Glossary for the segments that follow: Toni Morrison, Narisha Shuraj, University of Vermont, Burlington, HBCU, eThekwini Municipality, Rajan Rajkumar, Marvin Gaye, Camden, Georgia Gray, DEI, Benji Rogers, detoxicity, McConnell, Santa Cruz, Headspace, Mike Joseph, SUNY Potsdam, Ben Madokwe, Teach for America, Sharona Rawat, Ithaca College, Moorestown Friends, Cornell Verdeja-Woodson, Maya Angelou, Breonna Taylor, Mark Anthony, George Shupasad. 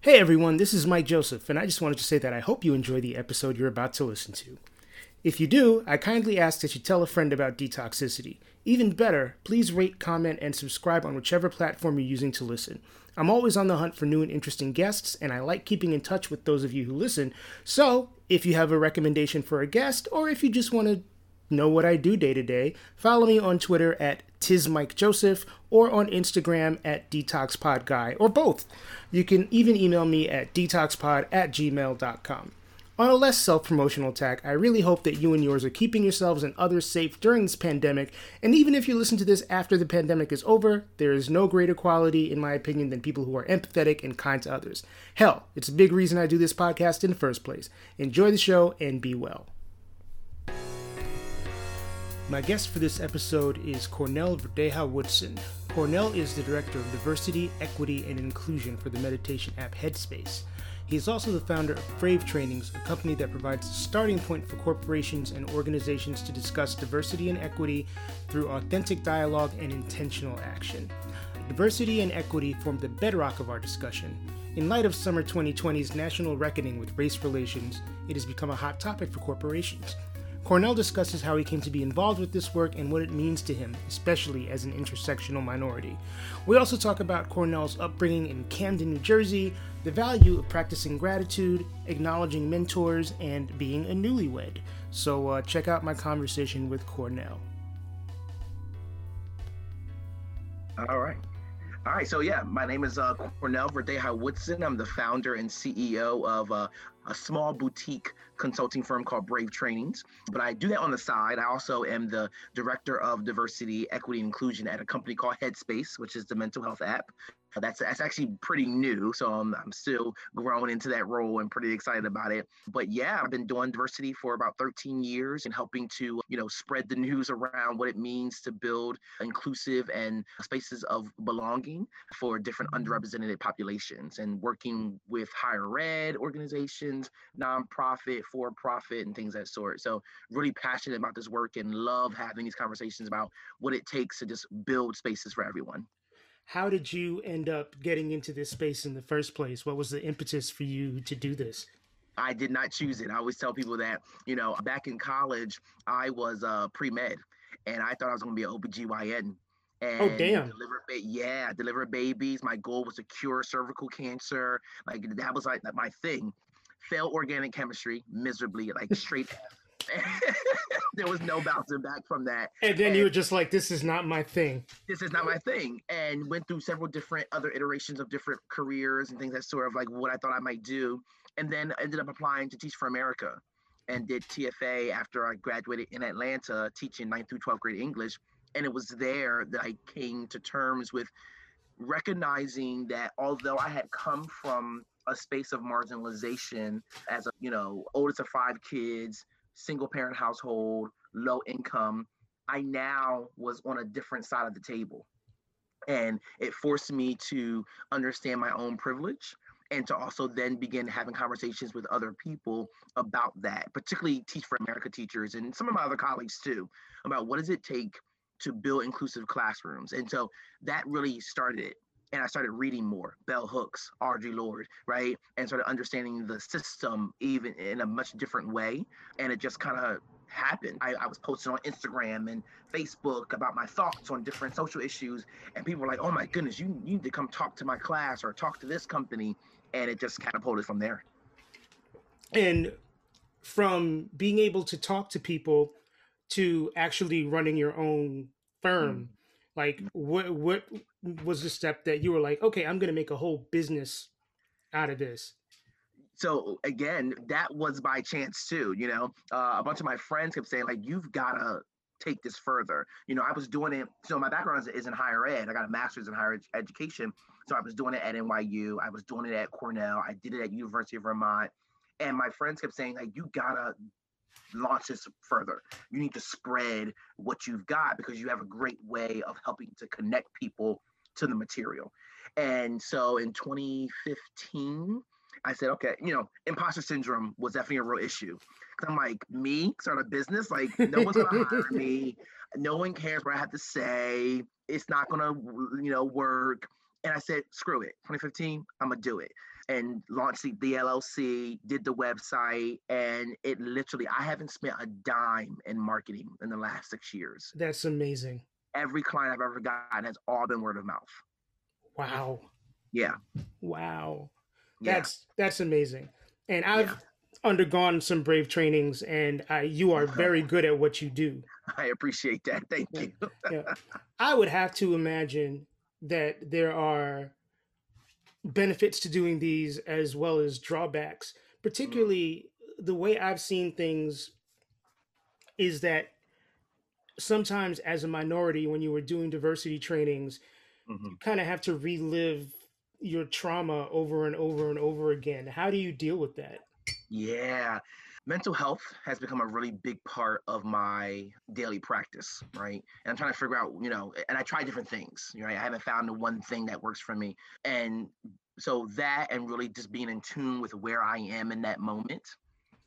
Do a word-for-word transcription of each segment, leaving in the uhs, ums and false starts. Hey everyone, this is Mike Joseph, and I just wanted to say that I hope you enjoy the episode you're about to listen to. If you do, I kindly ask that you tell a friend about detoxicity. Even better, please rate, comment, and subscribe on whichever platform you're using to listen. I'm always on the hunt for new and interesting guests, and I like keeping in touch with those of you who listen, so if you have a recommendation for a guest, or if you just want to know what I do day to day, follow me on Twitter at TizMikeJoseph or on Instagram at DetoxPodGuy, or both. You can even email me at DetoxPod at gmail dot com. On a less self-promotional tack, I really hope that you and yours are keeping yourselves and others safe during this pandemic, and even if you listen to this after the pandemic is over, there is no greater quality, in my opinion, than people who are empathetic and kind to others. Hell, it's a big reason I do this podcast in the first place. Enjoy the show and be well. My guest for this episode is Cornell Verdeja-Woodson. Cornell is the director of diversity, equity, and inclusion for the meditation app Headspace. He is also the founder of Brave Trainings, a company that provides a starting point for corporations and organizations to discuss diversity and equity through authentic dialogue and intentional action. Diversity and equity form the bedrock of our discussion. In light of summer twenty twenty's national reckoning with race relations, it has become a hot topic for corporations. Cornell discusses how he came to be involved with this work and what it means to him, especially as an intersectional minority. We also talk about Cornell's upbringing in Camden, New Jersey, the value of practicing gratitude, acknowledging mentors, and being a newlywed. So uh, check out my conversation with Cornell. All right. All right, so yeah, my name is uh, Cornell Verdeja-Woodson. I'm the founder and C E O of uh, a small boutique consulting firm called Brave Trainings, but I do that on the side. I also am the director of diversity, equity, and inclusion at a company called Headspace, which is the mental health app. That's that's actually pretty new, so I'm, I'm still growing into that role and pretty excited about it. But yeah, I've been doing diversity for about thirteen years and helping to, you know, spread the news around what it means to build inclusive and spaces of belonging for different underrepresented populations, and working with higher ed organizations, nonprofit, for-profit, and things of that sort. So really passionate about this work and love having these conversations about what it takes to just build spaces for everyone. How did you end up getting into this space in the first place? What was the impetus for you to do this? I did not choose it. I always tell people that, you know, back in college, I was uh, pre-med, and I thought I was going to be an O B G Y N. And oh, damn. Deliver, yeah, deliver babies. My goal was to cure cervical cancer. Like, that was like my thing. Failed organic chemistry miserably, like straight F. There was no bouncing back from that. And then and you were just like, this is not my thing. This is not my thing. And went through several different other iterations of different careers and things that sort of like what I thought I might do. And then ended up applying to Teach for America and did T F A after I graduated in Atlanta, teaching ninth through twelfth grade English. And it was there that I came to terms with recognizing that although I had come from a space of marginalization as a, you know, oldest of five kids, single parent household, low income, I now was on a different side of the table. And it forced me to understand my own privilege and to also then begin having conversations with other people about that, particularly Teach for America teachers and some of my other colleagues too, about what does it take to build inclusive classrooms. And so that really started it. And I started reading more, bell hooks, R G Lord, right? And started understanding the system even in a much different way. And it just kind of happened. I, I was posting on Instagram and Facebook about my thoughts on different social issues. And people were like, oh my goodness, you, you need to come talk to my class or talk to this company. And it just catapulted from there. And from being able to talk to people to actually running your own firm, mm-hmm. Like, what what was the step that you were like, okay, I'm going to make a whole business out of this? So, again, that was by chance, too. You know, uh, a bunch of my friends kept saying, like, you've got to take this further. You know, I was doing it. So my background is in higher ed. I got a master's in higher ed- education. So I was doing it at N Y U. I was doing it at Cornell. I did it at University of Vermont. And my friends kept saying, like, you got to launch this further. You need to spread what you've got because you have a great way of helping to connect people to the material. And so in twenty fifteen, I said, okay, you know, imposter syndrome was definitely a real issue. Cause I'm like, me start a business? Like, no one's gonna hire me. No one cares what I have to say. It's not gonna, you know, work. And I said, screw it, twenty fifteen, I'm gonna do it. And launched the L L C, did the website, and it literally, I haven't spent a dime in marketing in the last six years. That's amazing. Every client I've ever gotten has all been word of mouth. Wow. Yeah. Wow. That's, yeah. that's amazing. And I've yeah. undergone some Brave trainings, and I, you are very good at what you do. I appreciate that. Thank yeah. you. yeah. I would have to imagine that there are benefits to doing these as well as drawbacks. Particularly mm. the way I've seen things is that sometimes as a minority, when you were doing diversity trainings, mm-hmm. you kind of have to relive your trauma over and over and over again. How do you deal with that? Yeah. Mental health has become a really big part of my daily practice, right? And I'm trying to figure out, you know, and I try different things, you know, I haven't found the one thing that works for me. And so that, and really just being in tune with where I am in that moment,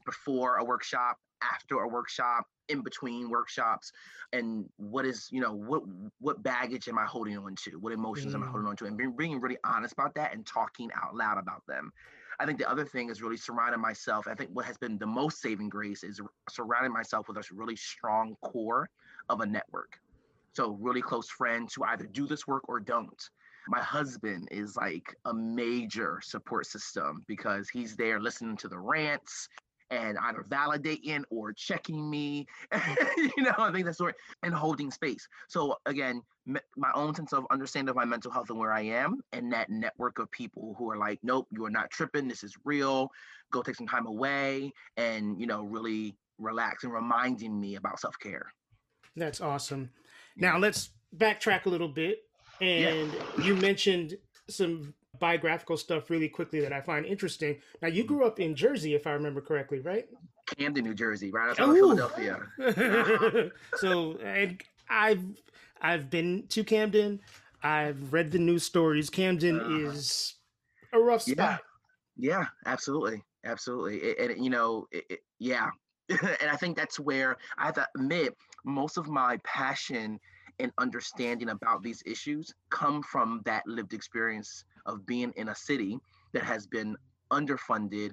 before a workshop, after a workshop, in between workshops, and what is, you know, what what baggage am I holding on to? What emotions mm. am I holding on to? And being, being really honest about that and talking out loud about them. I think the other thing is really surrounding myself. I think what has been the most saving grace is surrounding myself with a really strong core of a network. So really close friends who either do this work or don't. My husband is like a major support system because he's there listening to the rants and either validating or checking me, you know, I think that's sort of, and holding space. So again, me, my own sense of understanding of my mental health and where I am, and that network of people who are like, nope, you are not tripping, this is real, go take some time away, and, you know, really relax, and reminding me about self-care. That's awesome. Now let's backtrack a little bit. And yeah. you mentioned some biographical stuff really quickly that I find interesting. Now, you grew up in Jersey, if I remember correctly, right? Camden, New Jersey, right outside of Philadelphia. Uh-huh. So, and I've I've been to Camden. I've read the news stories. Camden uh-huh. is a rough spot. Yeah, yeah, absolutely, absolutely. And you know, it, it, yeah, and I think that's where I have to admit most of my passion and understanding about these issues come from that lived experience of being in a city that has been underfunded,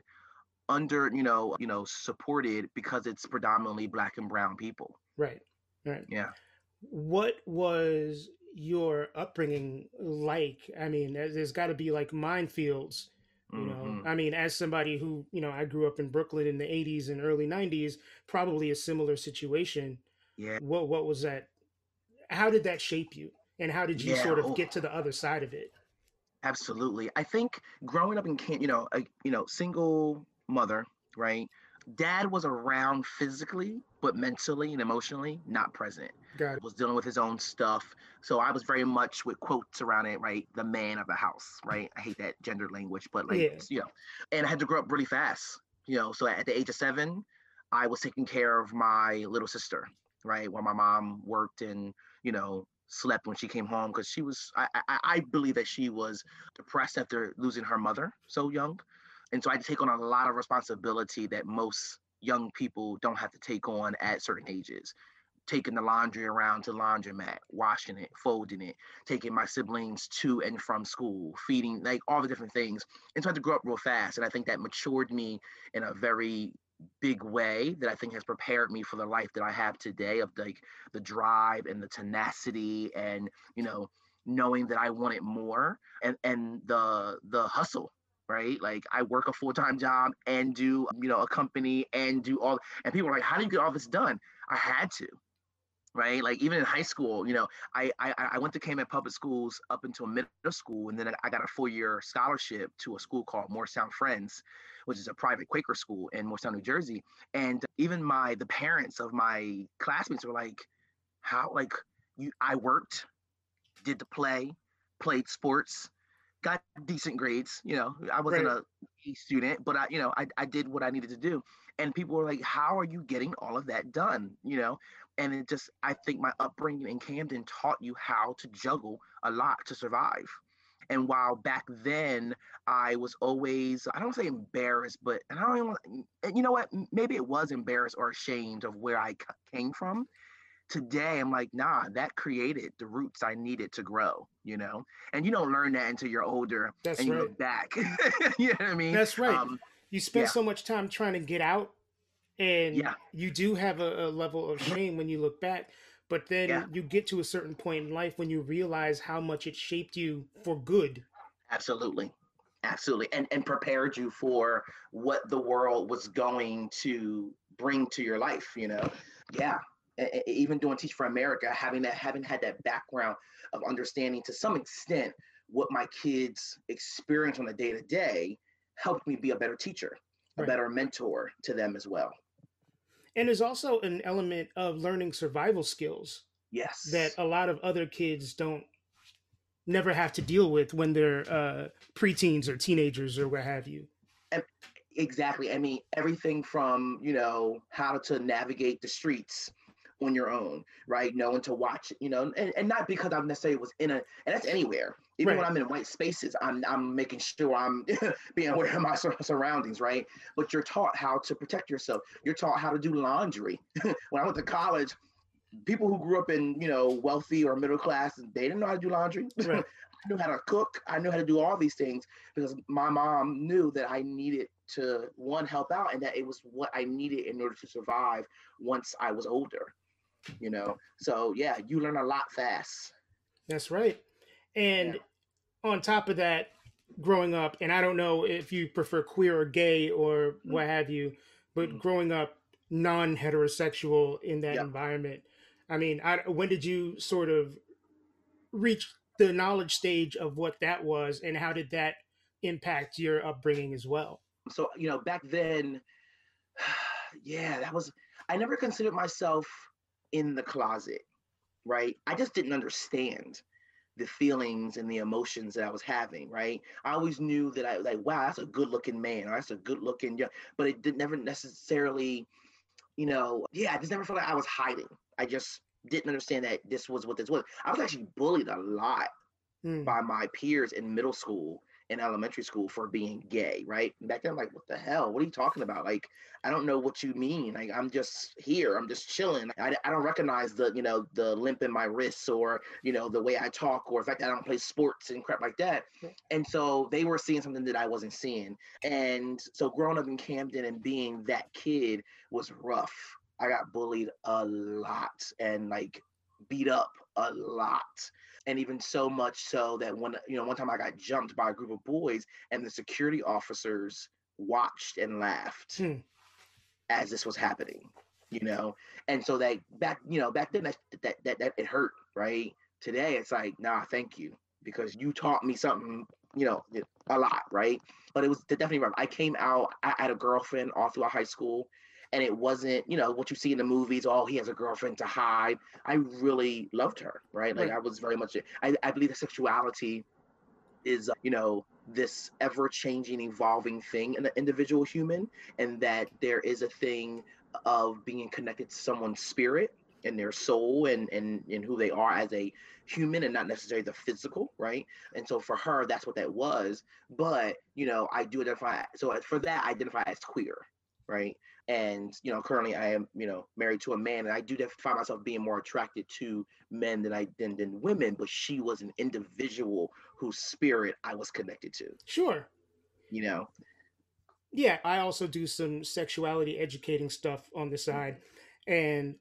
under, you know, you know, supported because it's predominantly Black and brown people. Right. Right. Yeah. What was your upbringing like? I mean, there's got to be like minefields, you mm-hmm. know, I mean, as somebody who, you know, I grew up in Brooklyn in the eighties and early nineties, probably a similar situation. Yeah. What, what was that? How did that shape you? And how did you yeah. sort of get to the other side of it? Absolutely. I think growing up in Camden, you know, a, you know, single mother, right? Dad was around physically, but mentally and emotionally not present. Got it. Was dealing with his own stuff. So I was very much with quotes around it, right? The man of the house, right? I hate that gender language, but like, yeah. you know, and I had to grow up really fast, you know, so at the age of seven, I was taking care of my little sister, right? While my mom worked and, you know, slept when she came home because she was, I, I I believe that she was depressed after losing her mother so young. And so I had to take on a lot of responsibility that most young people don't have to take on at certain ages. Taking the laundry around to the laundromat, washing it, folding it, taking my siblings to and from school, feeding, like all the different things. And so I had to grow up real fast. And I think that matured me in a very big way that I think has prepared me for the life that I have today, of like the drive and the tenacity and, you know, knowing that I wanted more, and, and the, the hustle, right? Like I work a full-time job and do, you know, a company and do all, and people are like, how do you get all this done? I had to, right? Like even in high school, you know, I, I, I went to Camden public schools up until middle school. And then I got a four year scholarship to a school called Moorestown Friends, which is a private Quaker school in Moorestown, New Jersey. And even my, the parents of my classmates were like, how, like you, I worked, did the play, played sports, got decent grades. You know, I wasn't right. a student, but I, you know, I, I did what I needed to do. And people were like, how are you getting all of that done? You know? And it just, I think my upbringing in Camden taught you how to juggle a lot to survive. And while back then I was always, I don't say embarrassed, but, and I don't even, and you know what, maybe it was embarrassed or ashamed of where I came from. Today, I'm like, nah, that created the roots I needed to grow, you know? And you don't learn that until you're older That's and right. you look back. You know what I mean? That's right. Um, you spend yeah. so much time trying to get out, and yeah. you do have a, a level of shame when you look back, but then yeah. you get to a certain point in life when you realize how much it shaped you for good. Absolutely. Absolutely. And, and prepared you for what the world was going to bring to your life, you know? Yeah. Even doing Teach for America, having that, having had that background of understanding to some extent what my kids experience on a day to day helped me be a better teacher, a right. better mentor to them as well. And there's also an element of learning survival skills. Yes. That a lot of other kids don't never have to deal with when they're uh, preteens or teenagers or what have you. And, exactly. I mean, everything from, you know, how to navigate the streets on your own, right? Knowing to watch, you know, and, and not because I'm necessarily was in a, and that's anywhere. Even right. when I'm in white spaces, I'm I'm making sure I'm being aware of my surroundings, right? But you're taught how to protect yourself. You're taught how to do laundry. When I went to college, people who grew up in, you know, wealthy or middle class, they didn't know how to do laundry. Right. I knew how to cook. I knew how to do all these things because my mom knew that I needed to, one, help out, and that it was what I needed in order to survive once I was older. You know, so yeah, you learn a lot fast. That's right. And yeah. on top of that, growing up, and I don't know if you prefer queer or gay or mm-hmm. what have you, but mm-hmm. growing up non-heterosexual in that yep. environment, I mean, I, when did you sort of reach the knowledge stage of what that was, and how did that impact your upbringing as well? So, you know, back then, yeah, that was, I never considered myself in the closet, right? I just didn't understand the feelings and the emotions that I was having, right? I always knew that I was like, wow, that's a good looking man, or that's a good looking young, but it did never necessarily, you know, yeah, I just never felt like I was hiding. I just didn't understand that this was what this was. I was actually bullied a lot mm. by my peers in middle school and elementary school for being gay, right? And back then, I'm like, what the hell? What are you talking about? Like, I don't know what you mean. Like, I'm just here. I'm just chilling. I, I don't recognize the, you know, the limp in my wrists, or, you know, the way I talk, or the fact that I don't play sports and crap like that. And so they were seeing something that I wasn't seeing. And so growing up in Camden and being that kid was rough. I got bullied a lot and like beat up a lot. And even so much so that when, you know, one time I got jumped by a group of boys, and the security officers watched and laughed hmm. as this was happening, you know? And so that back, you know, back then that, that, that, that it hurt, right? Today, it's like, nah, thank you, because you taught me something, you know, a lot, right? But it was definitely rough. I came out, I had a girlfriend all throughout high school. And it wasn't, you know, what you see in the movies, oh, he has a girlfriend to hide. I really loved her, right? Like, right. I was very much, I, I believe that sexuality is, you know, this ever-changing, evolving thing in the individual human, and that there is a thing of being connected to someone's spirit and their soul and, and, and who they are as a human, and not necessarily the physical, right? And so for her, that's what that was. But, you know, I do identify, so for that, I identify as queer. Right. And, you know, currently I am, you know, married to a man, and I do find myself being more attracted to men than I than, than women. But she was an individual whose spirit I was connected to. Sure. You know. Yeah. I also do some sexuality educating stuff on the side. And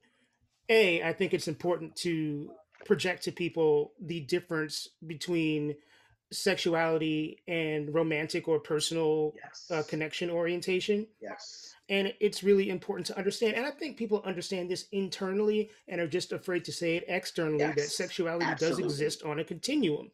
A, I think it's important to project to people the difference between sexuality and romantic or personal yes. uh, connection orientation. Yes. And it's really important to understand. And I think people understand this internally and are just afraid to say it externally, yes. that sexuality Absolutely. does exist on a continuum.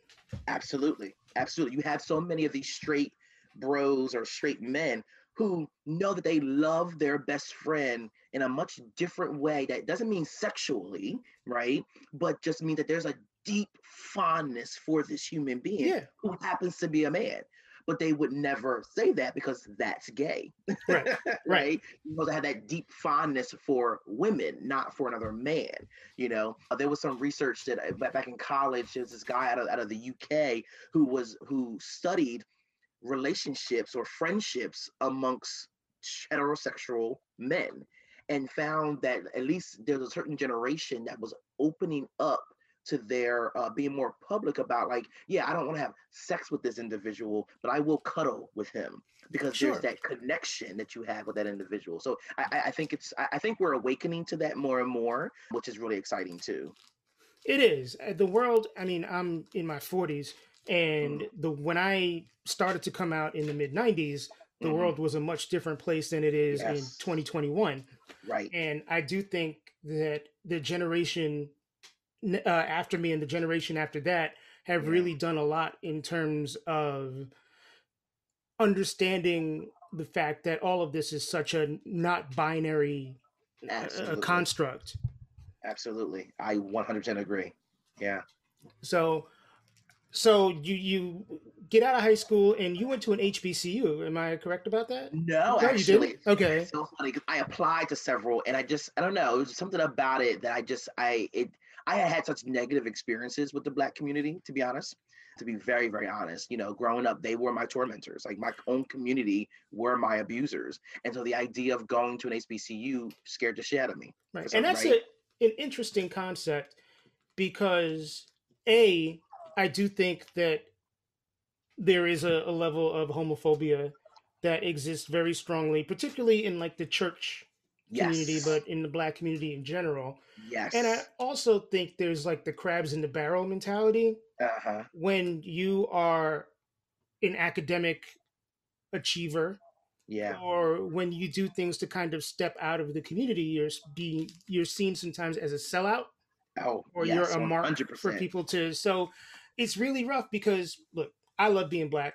Absolutely. Absolutely. You have so many of these straight bros or straight men who know that they love their best friend in a much different way. That doesn't mean sexually, right? But just means that there's a deep fondness for this human being yeah. who happens to be a man, but they would never say that because that's gay, right? Right. Right? Because I had that deep fondness for women, not for another man. You know, uh, there was some research that I, back in college, there was this guy out of, out of the U K who was who studied relationships or friendships amongst heterosexual men. and found that at least there's a certain generation that was opening up to their uh, being more public about, like, yeah, I don't want to have sex with this individual, but I will cuddle with him, because sure. there's that connection that you have with that individual. So I, I think it's, I think we're awakening to that more and more, which is really exciting too. It is. The world, I mean, I'm in my forties, and mm-hmm. the when I started to come out in the mid nineties, the mm-hmm. world was a much different place than it is yes. in twenty twenty-one. Right. And I do think that the generation Uh, after me and the generation after that have yeah. really done a lot in terms of understanding the fact that all of this is such a not binary uh, construct. Absolutely. I one hundred percent agree. Yeah. So, so you, you get out of high school and you went to an H B C U. Am I correct about that? No, no actually. You okay. It's so funny because I applied to several, and I just, I don't know, it was something about it that I just, I, it, I had had such negative experiences with the Black community, to be honest, to be very, very honest. You know, growing up, they were my tormentors. Like, my own community were my abusers. And so the idea of going to an H B C U scared the shit out of me. Right. And that's right. a, an interesting concept because, A, I do think that there is a, a level of homophobia that exists very strongly, particularly in like the church community, yes. but in the Black community in general. Yes. And I also think there's like the crabs in the barrel mentality. Uh-huh. When you are an academic achiever, yeah, or when you do things to kind of step out of the community, you're being you're seen sometimes as a sellout. Oh, or yes, you're a mark one hundred percent for people to. So it's really rough because, look, I love being Black.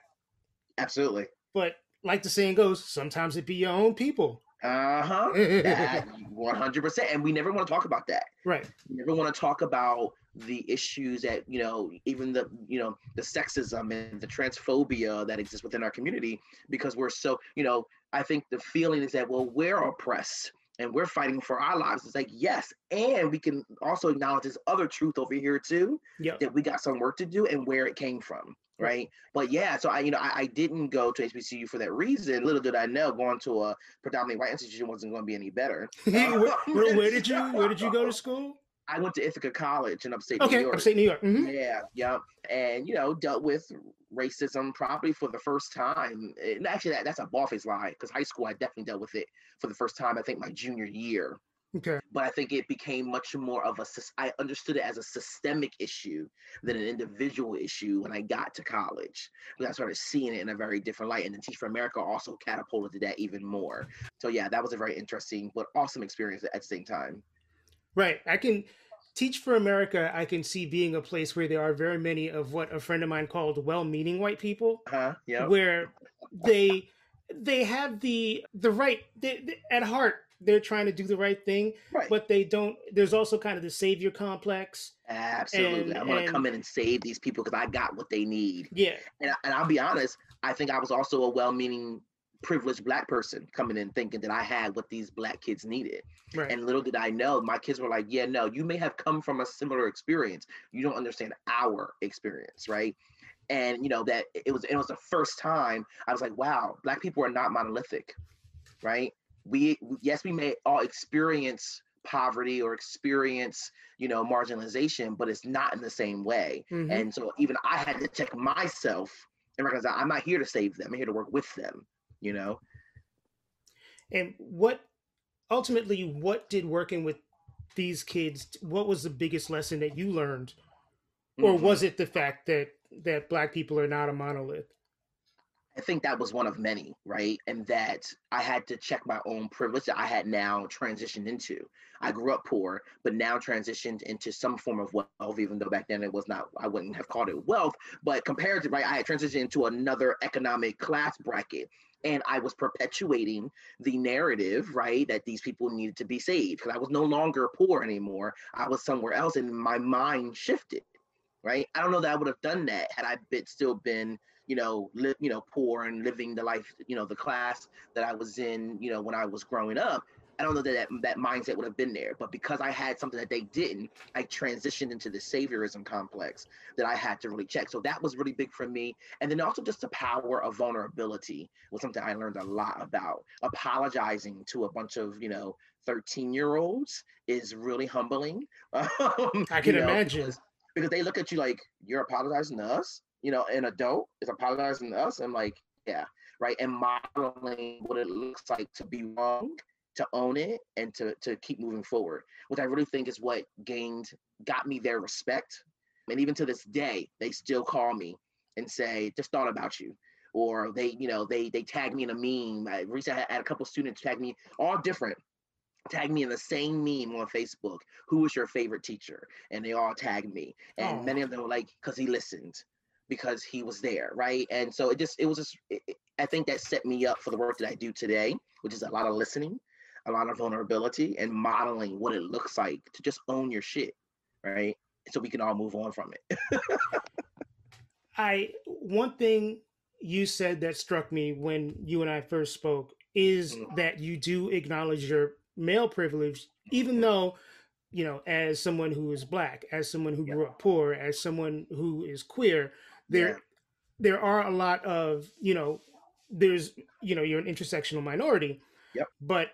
Absolutely. But like the saying goes, sometimes it be your own people. Uh-huh. That, one hundred percent. And we never want to talk about that. Right. We never want to talk about the issues that, you know, even the, you know, the sexism and the transphobia that exists within our community, because we're so, you know, I think the feeling is that, well, we're oppressed and we're fighting for our lives. It's like, yes. And we can also acknowledge this other truth over here too, yep. that we got some work to do and where it came from. Right. But yeah, so I, you know, I, I didn't go to H B C U for that reason. Little did I know going to a predominantly white institution wasn't going to be any better. Hey, where, where, where did you, where did you go to school? I went to Ithaca College in upstate okay, New York. Okay, upstate New York. Mm-hmm. Yeah, yeah. And, you know, dealt with racism probably for the first time. And actually, that, that's a bald-faced lie, because high school, I definitely dealt with it for the first time, I think my junior year. Okay. But I think it became much more of a, I understood it as a systemic issue than an individual issue when I got to college. Because I started seeing it in a very different light. And then Teach for America also catapulted to that even more. So yeah, that was a very interesting but awesome experience at the same time. Right. I can, Teach for America, I can see being a place where there are very many of what a friend of mine called well-meaning white people, uh-huh, yep. where they they have the, the right, they, they, at heart, they're trying to do the right thing, right. but they don't, there's also kind of the savior complex. Absolutely. And, I want to come in and save these people because I got what they need. Yeah. And, I, and I'll be honest, I think I was also a well-meaning, privileged Black person coming in thinking that I had what these Black kids needed. Right. And little did I know, my kids were like, yeah, no, you may have come from a similar experience. You don't understand our experience, right? And, you know, that it was, it was the first time I was like, wow, Black people are not monolithic, right? We, yes, we may all experience poverty or experience, you know, marginalization, but it's not in the same way. Mm-hmm. And so even I had to check myself and recognize that I'm not here to save them. I'm here to work with them, you know? And what, ultimately, what did working with these kids, what was the biggest lesson that you learned? Or mm-hmm. was it the fact that, that Black people are not a monolith? I think that was one of many, right? And that I had to check my own privilege that I had now transitioned into. I grew up poor, but now transitioned into some form of wealth, even though back then it was not, I wouldn't have called it wealth, but compared to, right, I had transitioned into another economic class bracket. And I was perpetuating the narrative, right, that these people needed to be saved, because I was no longer poor anymore. I was somewhere else, and my mind shifted, right? I don't know that I would have done that had I been, still been, you know, li- you know, poor and living the life, you know, the class that I was in, you know, when I was growing up. I don't know that, that that mindset would have been there, but because I had something that they didn't, I transitioned into the saviorism complex that I had to really check. So that was really big for me. And then also just the power of vulnerability was something I learned a lot about. Apologizing to a bunch of, you know, thirteen year olds is really humbling. Um, I can you know, imagine. Because, because they look at you like, you're apologizing to us? You know, an adult is apologizing to us? I'm like, yeah, right. And modeling what it looks like to be wrong, to own it, and to, to keep moving forward, which I really think is what gained, got me their respect. And even to this day, they still call me and say, just thought about you. Or they, you know, they they tag me in a meme. I recently had a couple students tag me, all different, tag me in the same meme on Facebook. Who was your favorite teacher? And they all tagged me. And oh. many of them were like, because he listened, because he was there, right? And so it just, it was just, it, I think that set me up for the work that I do today, which is a lot of listening, a lot of vulnerability, and modeling what it looks like to just own your shit, right? So we can all move on from it. I, one thing you said that struck me when you and I first spoke is mm-hmm. that you do acknowledge your male privilege, even though, you know, as someone who is Black, as someone who yeah. grew up poor, as someone who is queer, there, yeah. there are a lot of, you know, there's, you know, you're an intersectional minority, yep. but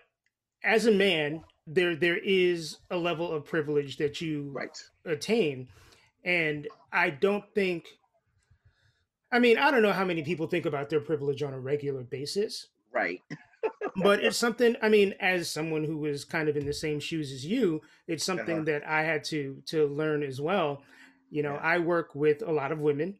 as a man, there there is a level of privilege that you right. attain. And I don't think, I mean, I don't know how many people think about their privilege on a regular basis. Right. But it's something, I mean, as someone who was kind of in the same shoes as you, it's something uh-huh. that I had to to learn as well. You know, yeah. I work with a lot of women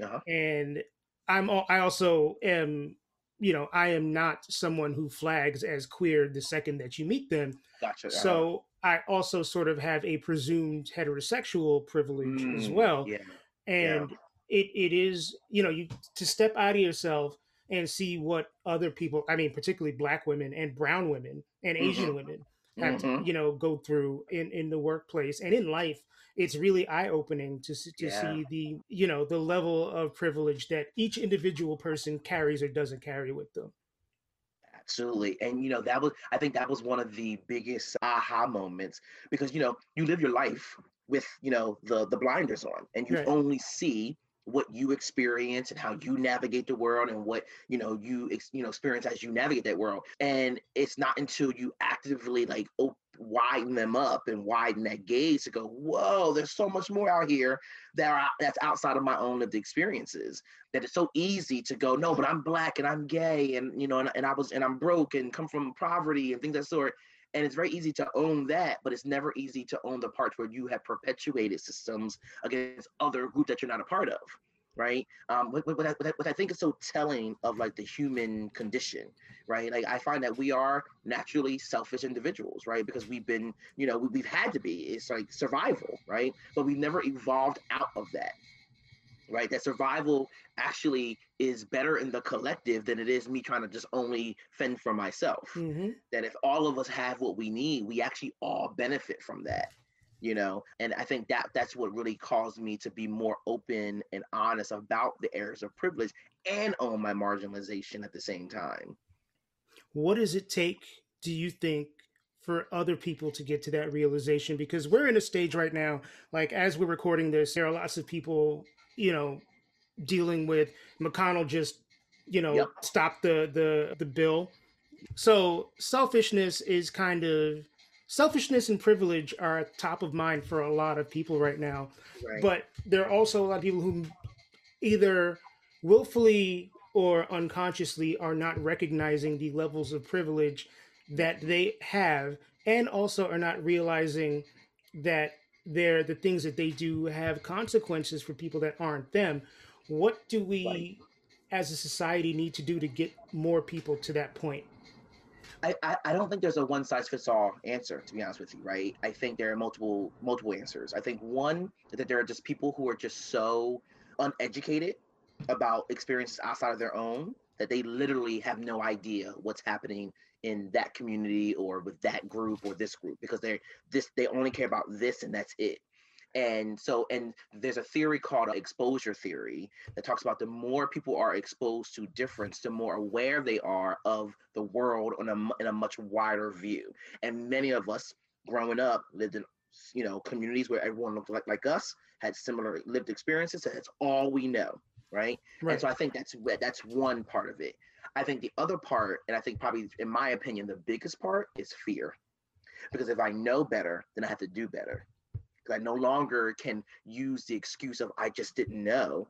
uh-huh. and I'm I also am you know, I am not someone who flags as queer the second that you meet them. Gotcha. So I also sort of have a presumed heterosexual privilege mm, as well. Yeah. And yeah. it it is, you know, you to step out of yourself and see what other people, I mean, particularly Black women and brown women and Asian mm-hmm. women have mm-hmm. to, you know, go through in, in the workplace and in life. It's really eye-opening to, to yeah. see the, you know, the level of privilege that each individual person carries or doesn't carry with them. Absolutely. And, you know, that was, I think that was one of the biggest aha moments because, you know, you live your life with, you know, the, the blinders on and you right. only see what you experience and how you navigate the world and what, you know, you, ex- you know, experience as you navigate that world. And it's not until you actively like open, widen them up and widen that gaze to go, whoa, there's so much more out here that are, that's outside of my own lived experiences, that it's so easy to go, no, but I'm Black and I'm gay and, you know, and, and I was, and I'm broke and come from poverty and things of that sort. And it's very easy to own that, but it's never easy to own the parts where you have perpetuated systems against other groups that you're not a part of, right? Um, what, what, I, what I think is so telling of like the human condition, right? Like I find that we are naturally selfish individuals, right? Because we've been, you know, we, we've had to be, it's like survival, right? But we've never evolved out of that, right? That survival actually is better in the collective than it is me trying to just only fend for myself. Mm-hmm. That if all of us have what we need, we actually all benefit from that, you know? And I think that that's what really caused me to be more open and honest about the areas of privilege and own my marginalization at the same time. What does it take, do you think, for other people to get to that realization? Because we're in a stage right now, like as we're recording this, there are lots of people, you know, dealing with McConnell just, you know, yep. stopped the, the, the bill. So selfishness is kind of, selfishness and privilege are top of mind for a lot of people right now. Right. But there are also a lot of people who either willfully or unconsciously are not recognizing the levels of privilege that they have and also are not realizing that they're the things that they do have consequences for people that aren't them. What do we right. as a society need to do to get more people to that point? I, I, I don't think there's a one size fits all answer, to be honest with you, right? I think there are multiple multiple answers. I think one is that there are just people who are just so uneducated about experiences outside of their own that they literally have no idea what's happening in that community or with that group or this group because they're this, they only care about this and that's it. And so, and there's a theory called exposure theory that talks about the more people are exposed to difference, the more aware they are of the world on a, in a much wider view. And many of us growing up lived in, you know, communities where everyone looked like, like us, had similar lived experiences, and that's all we know, right? Right. And so I think that's that's one part of it. I think the other part, and I think probably, in my opinion, the biggest part is fear. Because if I know better, then I have to do better. Because I no longer can use the excuse of, I just didn't know,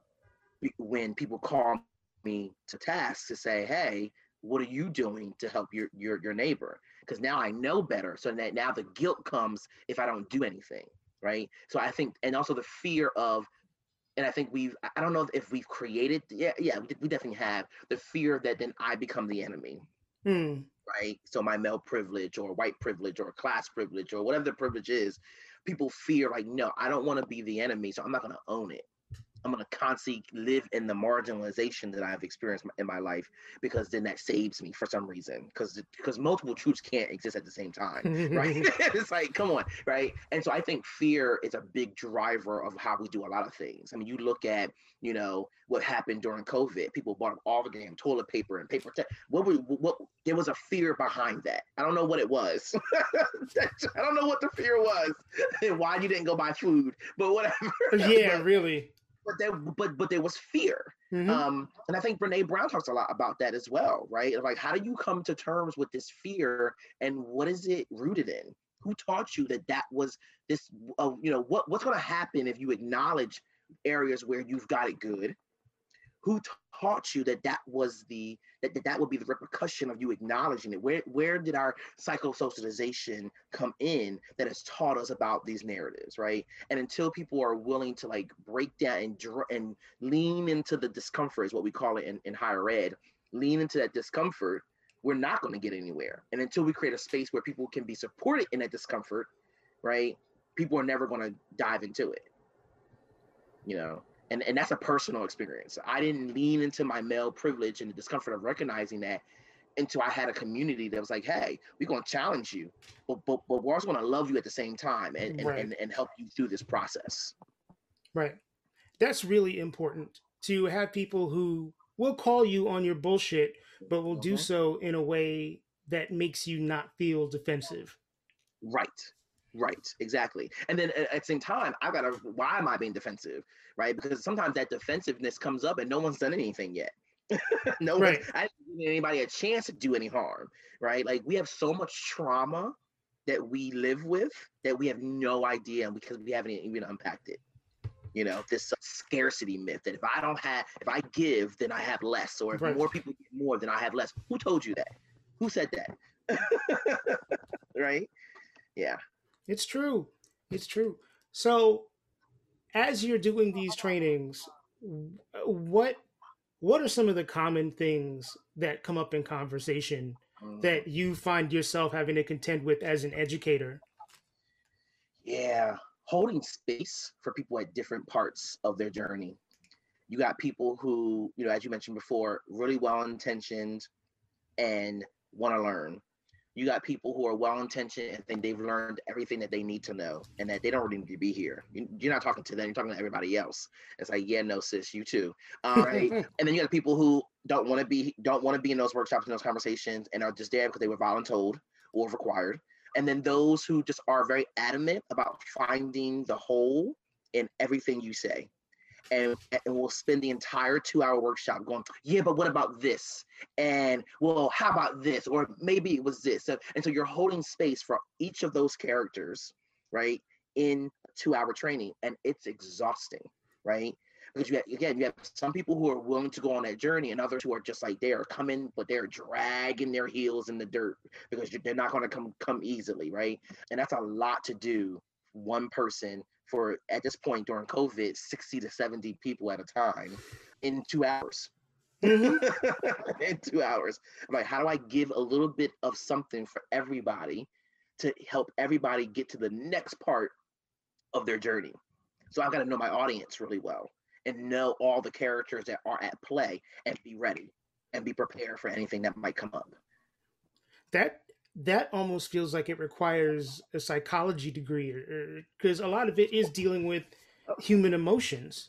when people call me to task to say, hey, what are you doing to help your your your neighbor? Because now I know better. So that now the guilt comes if I don't do anything, right? So I think, and also the fear of, and I think we've, I don't know if we've created, yeah, yeah, we definitely have, the fear that then I become the enemy, mm. right? So my male privilege or white privilege or class privilege or whatever the privilege is, people fear like, no, I don't want to be the enemy, so I'm not going to own it. I'm going to constantly live in the marginalization that I've experienced in my life, because then that saves me for some reason, because because multiple truths can't exist at the same time, right? It's like, come on, right? And so I think fear is a big driver of how we do a lot of things. I mean, you look at, you know, what happened during COVID. People bought up all the damn toilet paper and paper. T- what we what there was a fear behind that. I don't know what it was. I don't know what the fear was and why you didn't go buy food, but whatever. Yeah, but, really. But there, but but there was fear, mm-hmm. um, and I think Brené Brown talks a lot about that as well, right? Like, how do you come to terms with this fear, and what is it rooted in? Who taught you that that was this? Uh, you know, what what's going to happen if you acknowledge areas where you've got it good? Who taught you that that was the that that, that would be the repercussion of you acknowledging it? Where where did our psychosocialization come in that has taught us about these narratives, right? And until people are willing to like break down and dr- and lean into the discomfort, is what we call it in, in higher ed, lean into that discomfort, we're not going to get anywhere. And until we create a space where people can be supported in that discomfort, right, people are never going to dive into it, you know? And and that's a personal experience. I didn't lean into my male privilege and the discomfort of recognizing that until I had a community that was like, hey, we're going to challenge you, but, but, but we're also going to love you at the same time and, right. and, and, and help you through this process. Right. That's really important, to have people who will call you on your bullshit, but will mm-hmm. do so in a way that makes you not feel defensive. Right. Right, exactly. And then at the same time, I've got to, why am I being defensive, right? Because sometimes that defensiveness comes up and no one's done anything yet. no right. one, I didn't give anybody a chance to do any harm, right? Like, we have so much trauma that we live with that we have no idea, because we haven't even unpacked it. You know, this scarcity myth that if I don't have, if I give, then I have less, or if right. more people get more, then I have less. Who told you that? Who said that? Right? Yeah. It's true. It's true. So as you're doing these trainings, what what are some of the common things that come up in conversation that you find yourself having to contend with as an educator? Yeah, holding space for people at different parts of their journey. You got people who, you know, as you mentioned before, really well-intentioned and want to learn. You got people who are well-intentioned and think they've learned everything that they need to know and that they don't really need to be here. You're not talking to them, you're talking to everybody else. It's like, yeah, no, sis, you too. All right. And then you got people who don't want to be, don't want to be in those workshops and those conversations and are just there because they were voluntold or required. And then those who just are very adamant about finding the whole in everything you say. And, and we'll spend the entire two-hour workshop going, yeah, but what about this? And, well, how about this? Or maybe it was this. So, and so you're holding space for each of those characters, right, in two-hour training. And it's exhausting, right? Because, you have, again, you have some people who are willing to go on that journey and others who are just like, they are coming, but they're dragging their heels in the dirt because they're not going to come come easily, right? And that's a lot to do, one person, for, at this point during COVID, sixty to seventy people at a time in two hours. Mm-hmm. in two hours. I'm like, how do I give a little bit of something for everybody to help everybody get to the next part of their journey? So I've got to know my audience really well and know all the characters that are at play and be ready and be prepared for anything that might come up. That that almost feels like it requires a psychology degree, because a lot of it is dealing with human emotions.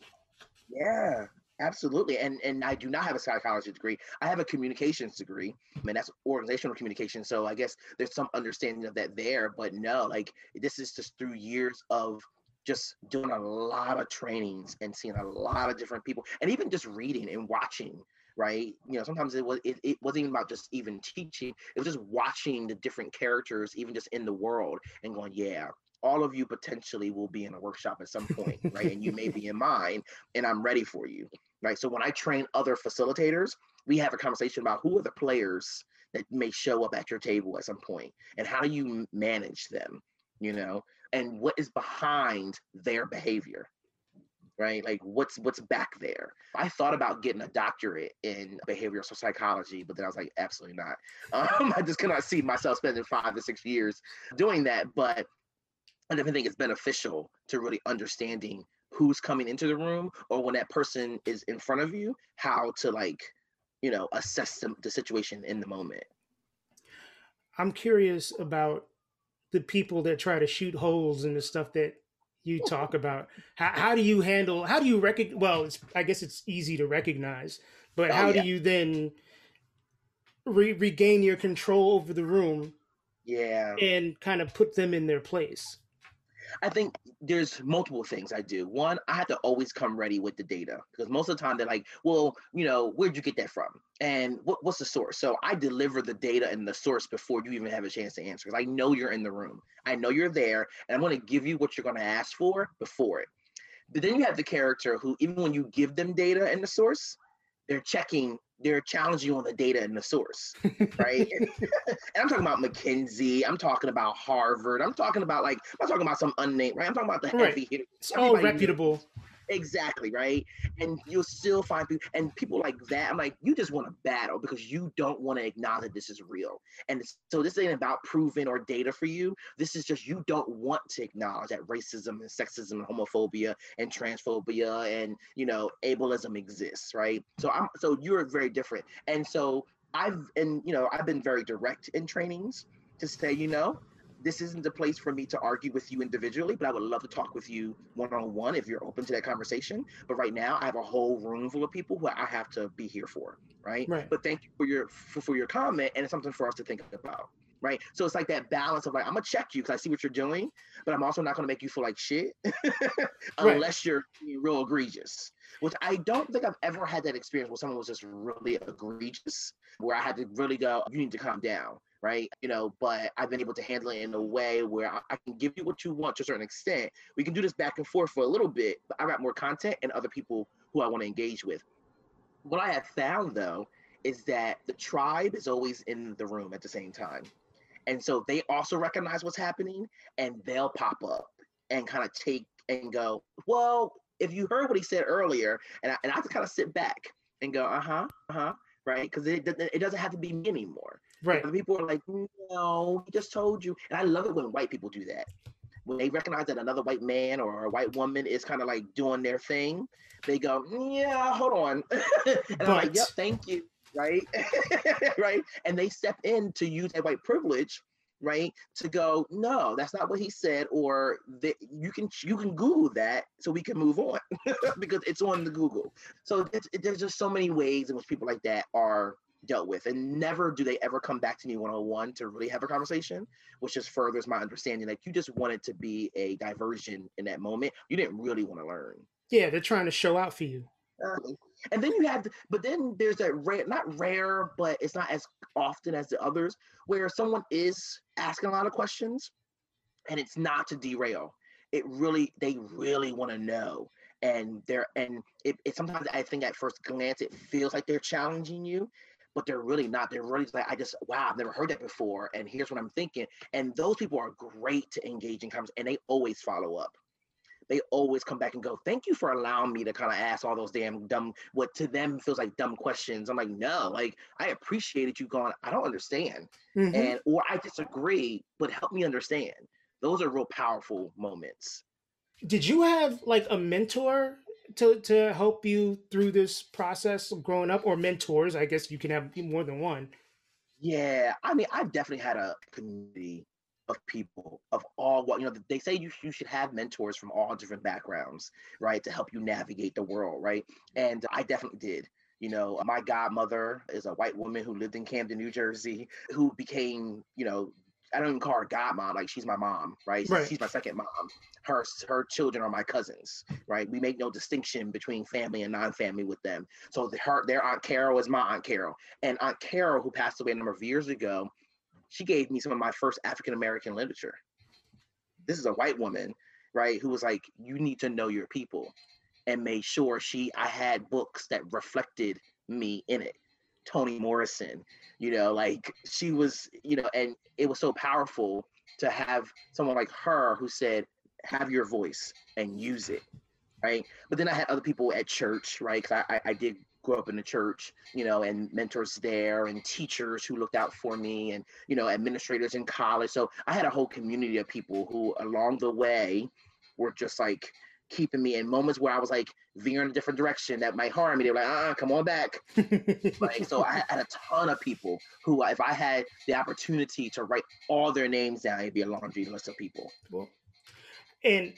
Yeah, absolutely. And and I do not have a psychology degree. I have a communications degree, and that's organizational communication. So I guess there's some understanding of that there, but no, like this is just through years of just doing a lot of trainings and seeing a lot of different people, and even just reading and watching. Right. You know, sometimes it was it, it wasn't even about just even teaching. It was just watching the different characters, even just in the world, and going, yeah, all of you potentially will be in a workshop at some point. Right. And you may be in mine, and I'm ready for you. Right. So when I train other facilitators, we have a conversation about who are the players that may show up at your table at some point and how do you manage them, you know, and what is behind their behavior. Right? Like what's what's back there? I thought about getting a doctorate in behavioral psychology, but then I was like, absolutely not. Um, I just cannot see myself spending five to six years doing that. But I definitely think it's beneficial to really understanding who's coming into the room, or when that person is in front of you, how to like, you know, assess the, the situation in the moment. I'm curious about the people that try to shoot holes in the stuff that you talk about. How, how do you handle, how do you recognize, well, it's, I guess it's easy to recognize, but how oh, yeah. do you then re- regain your control over the room yeah, and kind of put them in their place? I think there's multiple things I do. One, I have to always come ready with the data, because most of the time they're like, well, you know, where'd you get that from? And what, what's the source? So I deliver the data and the source before you even have a chance to answer. Because I know you're in the room. I know you're there. And I'm going to give you what you're going to ask for before it. But then you have the character who, even when you give them data and the source, they're checking, they're challenging you on the data and the source, right? and, and I'm talking about McKinsey, I'm talking about Harvard, I'm talking about like, I'm talking about some unnamed, right? I'm talking about the right. heavy hitters. It's all reputable. Knows. Exactly, right? And you'll still find people, and people like that, I'm like, you just want to battle because you don't want to acknowledge that this is real. And it's, so this ain't about proving or data for you. This is just, you don't want to acknowledge that racism and sexism and homophobia and transphobia and, you know, ableism exists, right? So I'm, so you're very different. And so I've, and you know, I've been very direct in trainings to say, you know, this isn't the place for me to argue with you individually, but I would love to talk with you one-on-one if you're open to that conversation. But right now I have a whole room full of people who I have to be here for, right? Right. But thank you for your for, for your comment, and it's something for us to think about, right? So it's like that balance of like, I'm gonna check you because I see what you're doing, but I'm also not gonna make you feel like shit unless right. you're real egregious, which I don't think I've ever had that experience where someone was just really egregious, where I had to really go, you need to calm down. Right. You know, but I've been able to handle it in a way where I, I can give you what you want to a certain extent. We can do this back and forth for a little bit, but I got more content and other people who I want to engage with. What I have found, though, is that the tribe is always in the room at the same time. And so they also recognize what's happening, and they'll pop up and kind of take and go, well, if you heard what he said earlier, and I, and I have to kind of sit back and go, uh-huh, uh-huh. Right. Because it, it doesn't have to be me anymore. Right. And people are like, no, he just told you. And I love it when white people do that. When they recognize that another white man or a white woman is kind of like doing their thing, they go, yeah, hold on. and but... I'm like, yep, thank you. Right. right. And they step in to use that white privilege. Right. To go, no, that's not what he said. Or that you can you can Google that so we can move on because it's on the Google. So it's, it, there's just so many ways in which people like that are dealt with, and never do they ever come back to me one-on-one to really have a conversation, which just furthers my understanding. Like you just wanted to be a diversion in that moment. You didn't really want to learn. Yeah. They're trying to show out for you. Uh, and then you have, the, but then there's that rare, not rare, but it's not as often as the others, where someone is asking a lot of questions, and it's not to derail. It really, they really want to know, and they're, and it, it sometimes I think at first glance it feels like they're challenging you, but they're really not. They're really like, I just, wow, I've never heard that before, and here's what I'm thinking. And those people are great to engage in conversation, and they always follow up. They always come back and go, thank you for allowing me to kind of ask all those damn dumb, what to them feels like dumb questions. I'm like, no, like, I appreciated you going, I don't understand. Mm-hmm. And, or I disagree, but help me understand. Those are real powerful moments. Did you have like a mentor to, to help you through this process of growing up, or mentors? I guess you can have more than one. Yeah, I mean, I've definitely had a community of people of all, well, you know, they say you, you should have mentors from all different backgrounds, right, to help you navigate the world, right? And I definitely did. You know, my godmother is a white woman who lived in Camden, New Jersey, who became, you know, I don't even call her godmom, like she's my mom, right? right? She's my second mom. Her her children are my cousins, right? We make no distinction between family and non-family with them. So the, her their Aunt Carol is my Aunt Carol. And Aunt Carol, who passed away a number of years ago, she gave me some of my first African-American literature. This is a white woman, right? Who was like, you need to know your people, and made sure she, I had books that reflected me in it. Toni Morrison, you know, like she was, you know, and it was so powerful to have someone like her who said, have your voice and use it, right? But then I had other people at church, right? Because I, I did grow up in the church, you know, and mentors there and teachers who looked out for me and, you know, administrators in college. So I had a whole community of people who along the way were just like keeping me in moments where I was like veering a different direction that might harm me. They were like, uh-uh, come on back. Like, so I had a ton of people who, if I had the opportunity to write all their names down, it'd be a laundry list of people. Well, and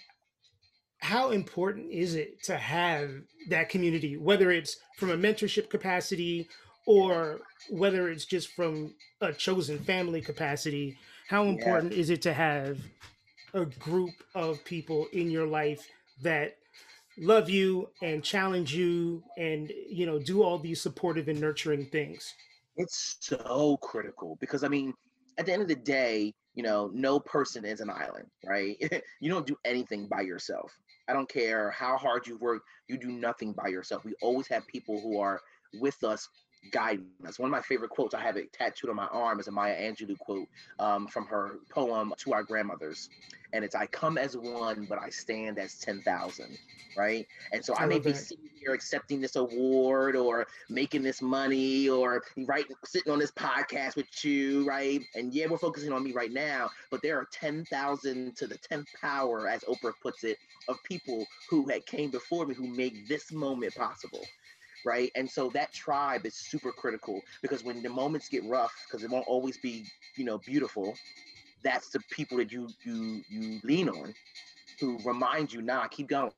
how important is it to have that community, whether it's from a mentorship capacity or whether it's just from a chosen family capacity? How important yeah. is it to have a group of people in your life that love you and challenge you and, you know, do all these supportive and nurturing things? It's so critical because, I mean, at the end of the day, you know, no person is an island, right? You don't do anything by yourself. I don't care how hard you work, you do nothing by yourself. We always have people who are with us, guiding us. One of my favorite quotes, I have it tattooed on my arm, is a Maya Angelou quote um, from her poem To Our Grandmothers. And it's, I come as one, but I stand as ten thousand, right? And so I, I may be sitting here accepting this award or making this money or right, sitting on this podcast with you, right? And yeah, we're focusing on me right now, but there are ten thousand to the tenth power, as Oprah puts it, of people who had came before me who made this moment possible. Right. And so that tribe is super critical because when the moments get rough, because it won't always be, you know, beautiful, that's the people that you you you lean on who remind you, nah, keep going,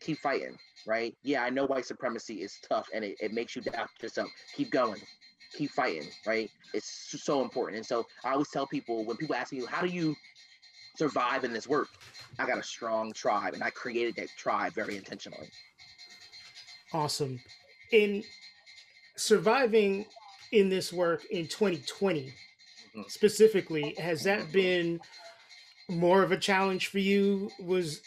keep fighting. Right. Yeah, I know white supremacy is tough and it, it makes you doubt yourself. Keep going, keep fighting. Right. It's so important. And so I always tell people when people ask me, how do you survive in this work? I got a strong tribe and I created that tribe very intentionally. Awesome. In surviving in this work in twenty twenty, mm-hmm. specifically, has that been more of a challenge for you? Was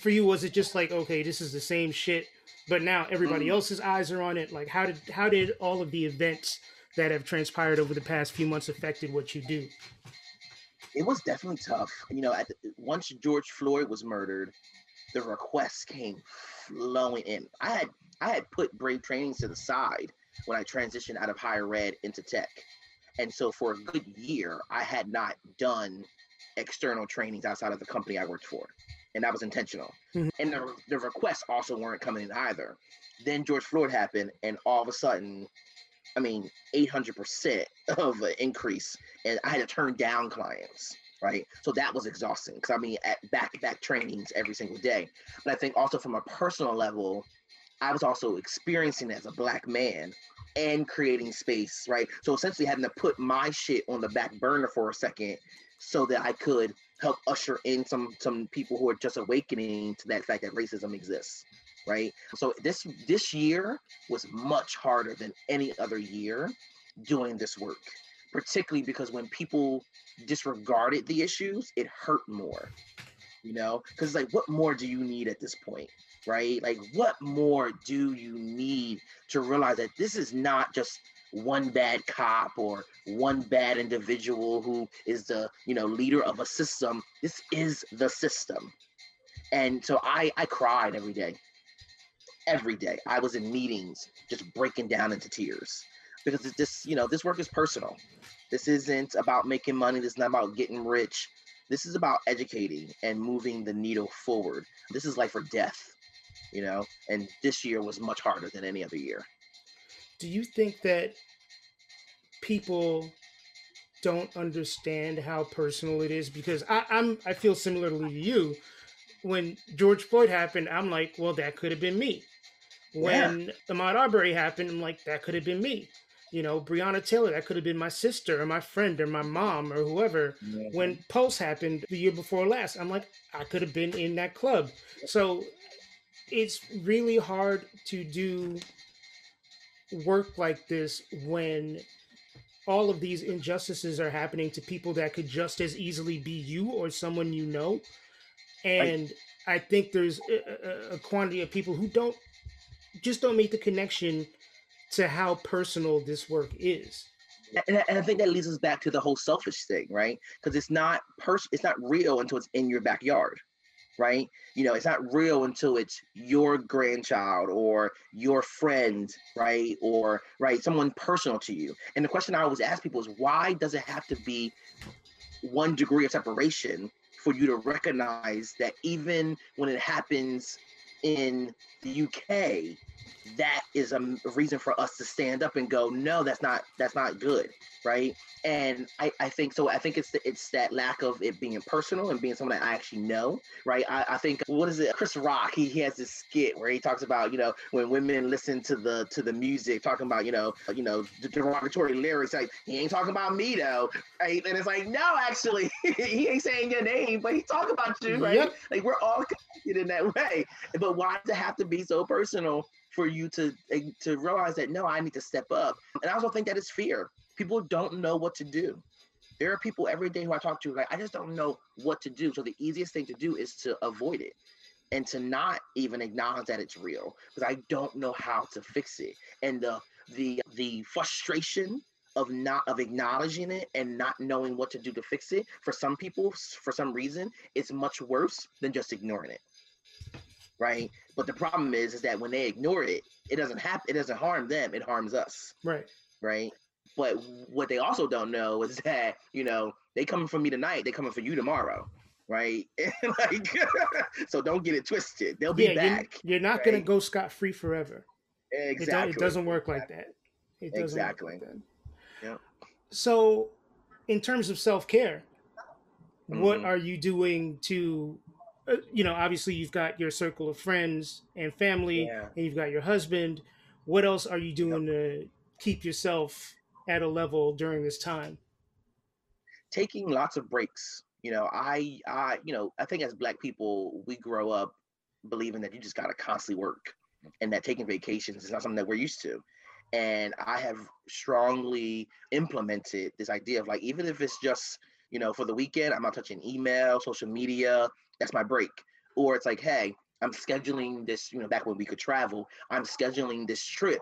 for you, was it just like, okay, this is the same shit, but now everybody mm-hmm. else's eyes are on it? Like, how did how did all of the events that have transpired over the past few months affected what you do? It was definitely tough. You know, at the, once George Floyd was murdered, the requests came flowing in. I had I had put Brave Trainings to the side when I transitioned out of higher ed into tech. And so for a good year, I had not done external trainings outside of the company I worked for. And that was intentional. Mm-hmm. And the, the requests also weren't coming in either. Then George Floyd happened, and all of a sudden, I mean, eight hundred percent of an increase. And I had to turn down clients. Right. So that was exhausting because I mean, at back to back trainings every single day. But I think also from a personal level, I was also experiencing it as a Black man and creating space. Right. So essentially having to put my shit on the back burner for a second so that I could help usher in some some people who are just awakening to that fact that racism exists. Right. So this this year was much harder than any other year doing this work, particularly because when people disregarded the issues, it hurt more, you know, because like, what more do you need at this point, right? Like, what more do you need to realize that this is not just one bad cop or one bad individual who is the, you know, leader of a system? This is the system. And so I, I cried every day, every day. I was in meetings just breaking down into tears. Because it's this, you know, this work is personal. This isn't about making money. This is not about getting rich. This is about educating and moving the needle forward. This is life or death, you know, and this year was much harder than any other year. Do you think that people don't understand how personal it is, because I, I'm I feel similarly to you. When George Floyd happened, I'm like, well, that could have been me. When yeah. Ahmaud Arbery happened, I'm like, that could have been me. You know, Breonna Taylor, that could have been my sister or my friend or my mom or whoever. Yeah. When Pulse happened the year before last, I'm like, I could have been in that club. So it's really hard to do work like this when all of these injustices are happening to people that could just as easily be you or someone you know. And I, I think there's a, a quantity of people who don't, just don't make the connection to how personal this work is. And I think that leads us back to the whole selfish thing, right? Because it's not pers- it's not real until it's in your backyard, right? You know, it's not real until it's your grandchild or your friend, right? Or, right, someone personal to you. And the question I always ask people is, why does it have to be one degree of separation for you to recognize that even when it happens in the U K, that is a reason for us to stand up and go, no, that's not, that's not good, right? And I, I think so. I think it's the, it's that lack of it being personal and being someone that I actually know, right? I, I think, what is it? Chris Rock, he, he has this skit where he talks about, you know, when women listen to the to the music, talking about, you know, you know, the derogatory lyrics, like, he ain't talking about me though, right? And it's like, no, actually, he ain't saying your name, but he talking about you, right? Yep. Like, we're all connected in that way. But why does it have to be so personal for you to to realize that, no, I need to step up? And I also think that it's fear. People don't know what to do. There are people every day who I talk to, like, I just don't know what to do. So the easiest thing to do is to avoid it and to not even acknowledge that it's real, because I don't know how to fix it. And the the the frustration of not of acknowledging it and not knowing what to do to fix it, for some people, for some reason, it's much worse than just ignoring it. Right. But the problem is, is that when they ignore it, it doesn't happen. It doesn't harm them. It harms us. Right. Right. But what they also don't know is that, you know, they coming for me tonight. They coming for you tomorrow. Right. Like, so don't get it twisted. They'll be yeah, back. You're, you're not right? going to go scot-free forever. Exactly. It, do, it doesn't work exactly. like that. It doesn't exactly. work like that. Yeah. So in terms of self-care, mm-hmm. what are you doing to, you know, obviously you've got your circle of friends and family, yeah. and you've got your husband. What else are you doing yep. to keep yourself at a level during this time? Taking lots of breaks. You know, I, I, you know, I think as Black people, we grow up believing that you just got to constantly work, and that taking vacations is not something that we're used to. And I have strongly implemented this idea of, like, even if it's just, you know, for the weekend, I'm not touching email, social media. That's my break. Or it's like, hey, I'm scheduling this, you know, back when we could travel, I'm scheduling this trip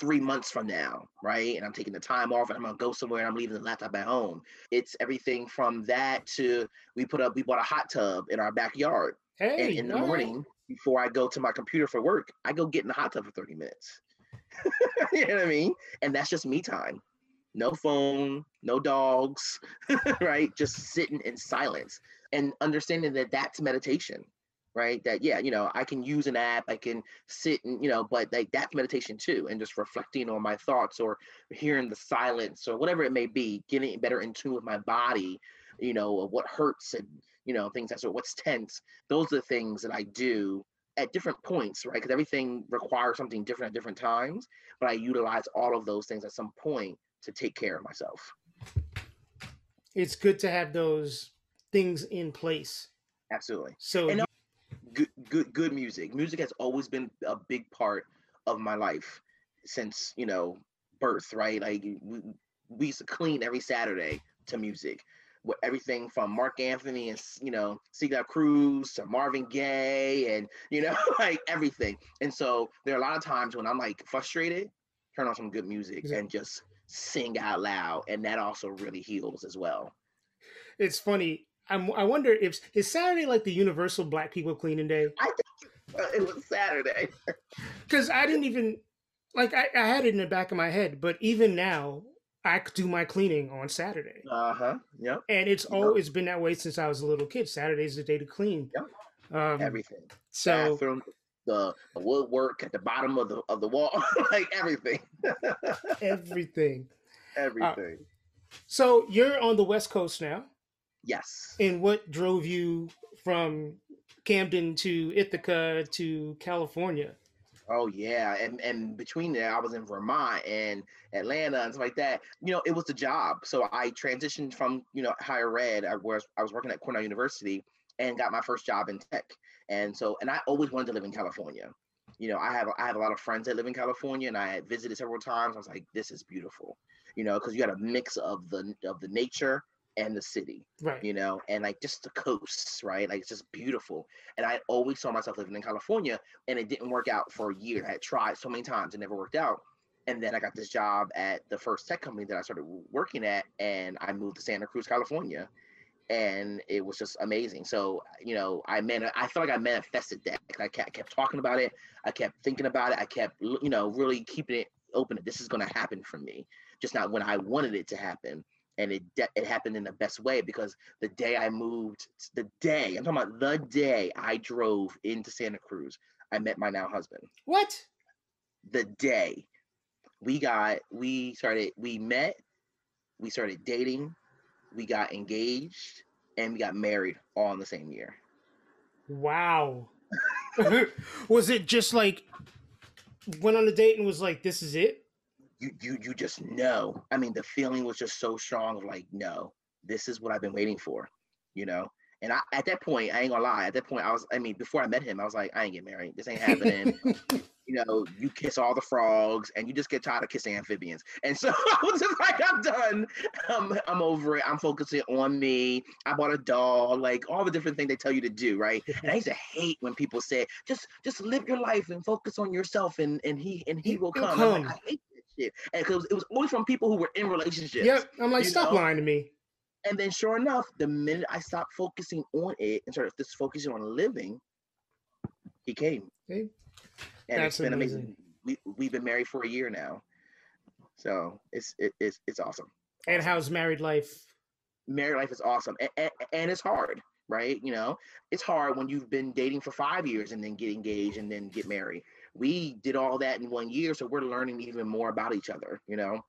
three months from now, right? And I'm taking the time off, and I'm gonna go somewhere, and I'm leaving the laptop at home. It's everything from that to, we put up, we bought a hot tub in our backyard. Hey, and in the morning, before I go to my computer for work, I go get in the hot tub for thirty minutes. You know what I mean? And that's just me time. No phone, no dogs, right? Just sitting in silence and understanding that that's meditation, right? That, yeah, you know, I can use an app, I can sit and, you know, but like, that's meditation too. And just reflecting on my thoughts, or hearing the silence, or whatever it may be, getting better in tune with my body, you know, of what hurts and, you know, things that's what's tense. Those are the things that I do at different points, right? Because everything requires something different at different times, but I utilize all of those things at some point to take care of myself. It's good to have those things in place. Absolutely. So and good, good, good music. Music has always been a big part of my life since, you know, birth, right? Like, we, we used to clean every Saturday to music. With everything from Mark Anthony and, you know, Celia Cruz to Marvin Gaye and, you know, like everything. And so there are a lot of times when I'm like frustrated, turn on some good music exactly. and just sing out loud, and that also really heals as well. It's funny. I'm, I wonder if is Saturday like the universal Black people cleaning day? I think it was Saturday because I didn't even like I, I had it in the back of my head, but even now I do my cleaning on Saturday. Uh huh. Yep. And it's yep. always been that way since I was a little kid. Saturday's the day to clean. Yep. Um, Everything. So. Bathroom. The woodwork at the bottom of the of the wall, like everything. Everything. Everything. Uh, so you're on the West Coast now. Yes. And what drove you from Camden to Ithaca to California? Oh, yeah. And and between there, I was in Vermont and Atlanta and stuff like that. You know, it was the job. So I transitioned from, you know, higher ed, where I was working at Cornell University, and got my first job in tech. And so, and I always wanted to live in California. You know, I have I have a lot of friends that live in California, and I had visited several times. I was like, this is beautiful, you know, because you got a mix of the of the nature and the city, right? You know, and like just the coasts, right? Like it's just beautiful. And I always saw myself living in California, and it didn't work out for a year. I had tried so many times, it never worked out. And then I got this job at the first tech company that I started working at, and I moved to Santa Cruz, California. And it was just amazing. So, you know, I man, I felt like I manifested that. I kept talking about it. I kept thinking about it. I kept, you know, really keeping it open. This is going to happen for me, just not when I wanted it to happen. And it it happened in the best way, because the day I moved, the day, I'm talking about the day I drove into Santa Cruz, I met my now husband. What? The day we got, we started, we met, we started dating, we got engaged, and we got married all in the same year. Wow. Was it just like, went on a date and was like, this is it? You, you, you just know. I mean, the feeling was just so strong of like, no, this is what I've been waiting for, you know? And I, at that point, I ain't gonna lie. At that point, I was, I mean, before I met him, I was like, I ain't getting married. This ain't happening. You know, you kiss all the frogs and you just get tired of kissing amphibians. And so I was just like, I'm done. I'm, I'm over it. I'm focusing on me. I bought a doll, like all the different things they tell you to do, right? And I used to hate when people said, just just live your life and focus on yourself, and, and he and he will come. I'm like, I hate that shit. And because it was always from people who were in relationships. Yep. I'm like, stop know? lying to me. And then sure enough, the minute I stopped focusing on it and started just focusing on living, he came. Okay. And That's it's been amazing. amazing. We, we've been married for a year now. So it's it, it's it's awesome. And awesome. How's married life? Married life is awesome. And, and, and it's hard, right? You know, it's hard when you've been dating for five years and then get engaged and then get married. We did all that in one year. So we're learning even more about each other, you know,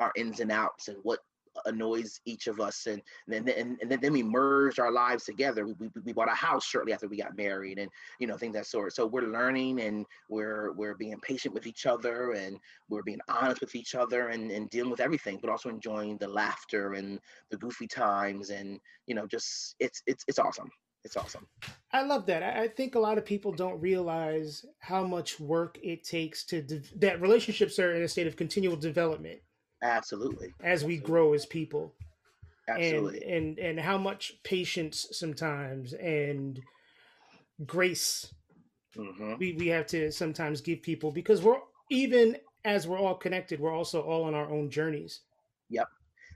our ins and outs and what annoys each of us, and then and, and then we merged our lives together. We, we we bought a house shortly after we got married, and you know, things of that sort. So we're learning, and we're we're being patient with each other, and we're being honest with each other, and, and dealing with everything, but also enjoying the laughter and the goofy times, and you know, just it's it's it's awesome. It's awesome. I love that. I think a lot of people don't realize how much work it takes to de- that relationships are in a state of continual development. Absolutely. As we Absolutely. grow as people. Absolutely. And, and and how much patience sometimes and grace mm-hmm. we, we have to sometimes give people, because we're, even as we're all connected, we're also all on our own journeys. Yep.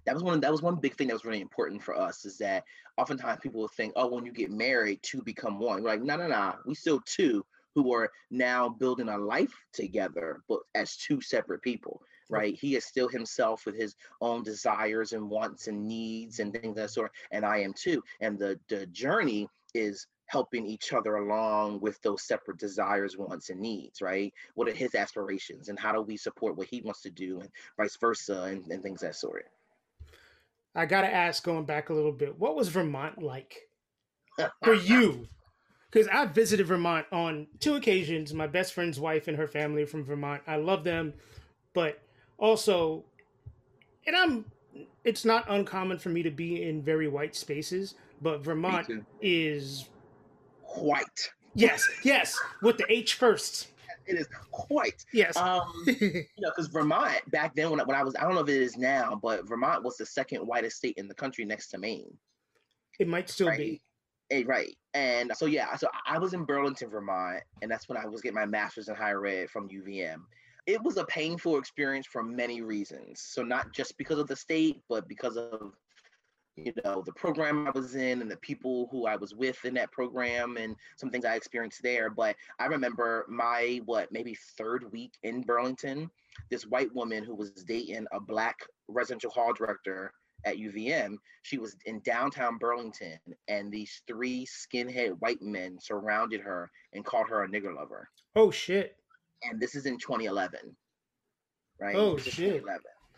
That was one that was one big thing that was really important for us, is that oftentimes people will think, oh, when you get married, two become one. We're like, no, no, no. We still two who are now building a life together, but as two separate people. Right. He is still himself with his own desires and wants and needs and things of that sort. And I am too. And the, the journey is helping each other along with those separate desires, wants and needs. Right. What are his aspirations, and how do we support what he wants to do, and vice versa, and, and things of that sort. I got to ask, going back a little bit, what was Vermont like for you? Because I visited Vermont on two occasions. My best friend's wife and her family are from Vermont. I love them. But also, and I'm, it's not uncommon for me to be in very white spaces, but Vermont is white. Yes, yes, with the H first. It is white. Yes. Um, you know, because Vermont back then, when I, when I was, I don't know if it is now, but Vermont was the second whitest state in the country next to Maine. It might still right? be. Hey, right. And so, yeah, so I was in Burlington, Vermont, and that's when I was getting my master's in higher ed from U V M. It was a painful experience for many reasons. So not just because of the state, but because of, you know, the program I was in and the people who I was with in that program and some things I experienced there. But I remember my, what, maybe third week in Burlington, this white woman who was dating a black residential hall director at U V M, she was in downtown Burlington, and these three skinhead white men surrounded her and called her a nigger lover. Oh, shit. And this is in twenty eleven, right? Oh, shit.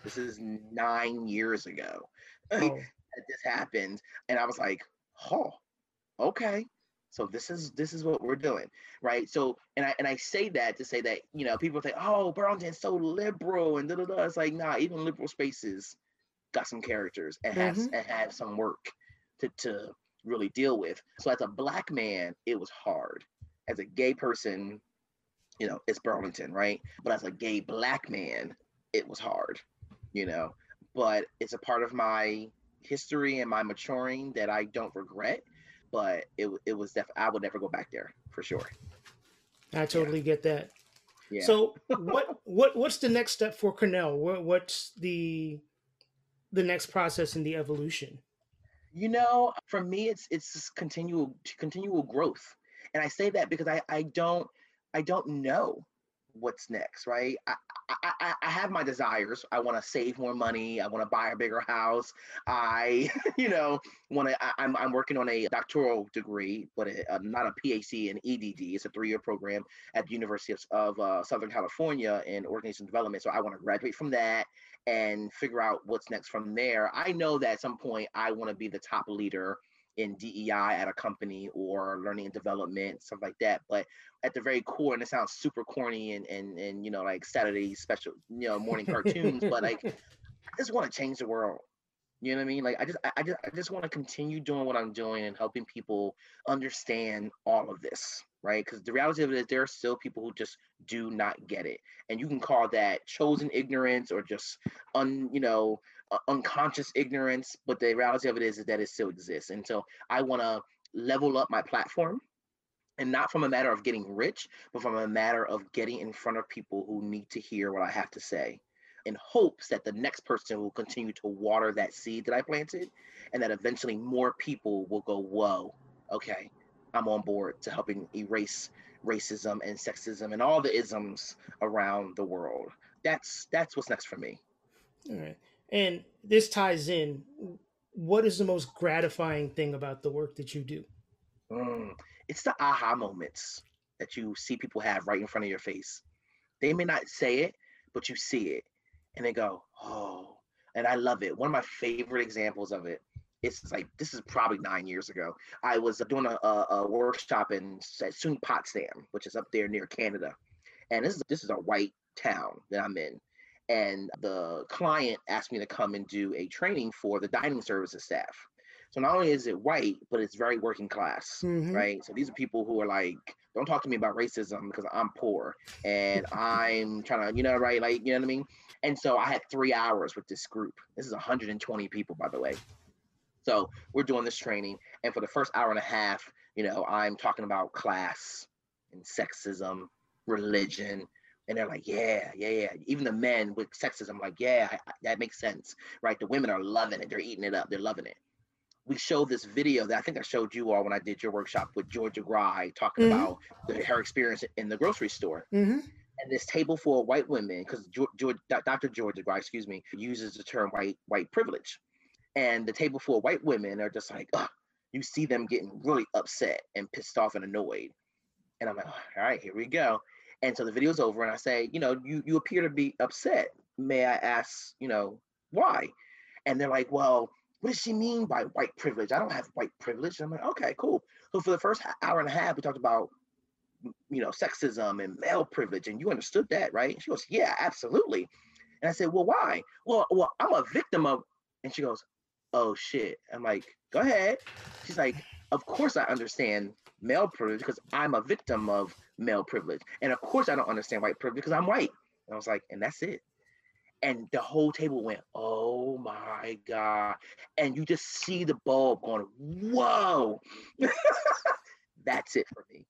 This is nine years ago oh. that this happened. And I was like, oh, okay. So this is this is what we're doing, right? So, and I and I say that to say that, you know, people think, oh, Burlington's so liberal and da da da. It's like, nah, even liberal spaces got some characters and mm-hmm. has and have some work to, to really deal with. So as a Black man, it was hard. As a gay person, you know, it's Burlington, right? But as a gay Black man, it was hard, you know. But it's a part of my history and my maturing that I don't regret. But it it was def- I would never go back there for sure. I totally yeah. get that. Yeah. So what what what's the next step for Cornell? What what's the the next process in the evolution? You know, for me, it's it's just continual continual growth, and I say that because I I don't I don't know what's next, right? I, I, I have my desires. I want to save more money. I want to buy a bigger house. I, you know, want to, I'm I'm working on a doctoral degree, but it, uh, not a P H D in E D D. It's a three-year program at the University of, of uh, Southern California in organization development. So I want to graduate from that and figure out what's next from there. I know that at some point I want to be the top leader in D E I at a company or learning and development, stuff like that. But at the very core, and it sounds super corny and, and, and you know, like Saturday special, you know, morning cartoons, but like, I just want to change the world. You know what I mean? Like, I just, I just, I just want to continue doing what I'm doing and helping people understand all of this, right? Because the reality of it is there are still people who just do not get it. And you can call that chosen ignorance or just, un, you know, Uh, unconscious ignorance, but the reality of it is, is that it still exists. And so I want to level up my platform, and not from a matter of getting rich, but from a matter of getting in front of people who need to hear what I have to say, in hopes that the next person will continue to water that seed that I planted, and that eventually more people will go, whoa, okay, I'm on board to helping erase racism and sexism and all the isms around the world. That's that's what's next for me. All right. And this ties in, what is the most gratifying thing about the work that you do? Mm, it's the aha moments that you see people have right in front of your face. They may not say it, but you see it and they go, oh, and I love it. One of my favorite examples of it, it's like, this is probably nine years ago. I was doing a, a, a workshop in at SUNY Potsdam, which is up there near Canada. And this is, this is a white town that I'm in. And the client asked me to come and do a training for the dining services staff. So not only is it white, but it's very working class, mm-hmm. right? So these are people who are like, don't talk to me about racism because I'm poor and I'm trying to, you know, right? Like, you know what I mean? And so I had three hours with this group. This is one hundred twenty people, by the way. So we're doing this training. And for the first hour and a half, you know, I'm talking about class and sexism, religion. And they're like, yeah, yeah, yeah. Even the men with sexism, like, yeah, that makes sense, right? The women are loving it. They're eating it up. They're loving it. We showed this video that I think I showed you all when I did your workshop with Georgia Gray talking mm-hmm. about the, her experience in the grocery store. Mm-hmm. And this table full of white women, because Doctor Georgia Gray, excuse me, uses the term white white privilege. And the table full of white women are just like, ugh. You see them getting really upset and pissed off and annoyed. And I'm like, all right, here we go. And so the video's over and I say, you know, you, you appear to be upset. May I ask, you know, why? And they're like, well, what does she mean by white privilege? I don't have white privilege. And I'm like, okay, cool. So for the first hour and a half, we talked about, you know, sexism and male privilege. And you understood that, right? And she goes, yeah, absolutely. And I said, well, why? Well, well, I'm a victim of, and she goes, oh shit. I'm like, go ahead. She's like, of course I understand male privilege because I'm a victim of male privilege. And of course I don't understand white privilege because I'm white. And I was like, and that's it. And the whole table went, oh my God. And you just see the bulb going, whoa, that's it for me,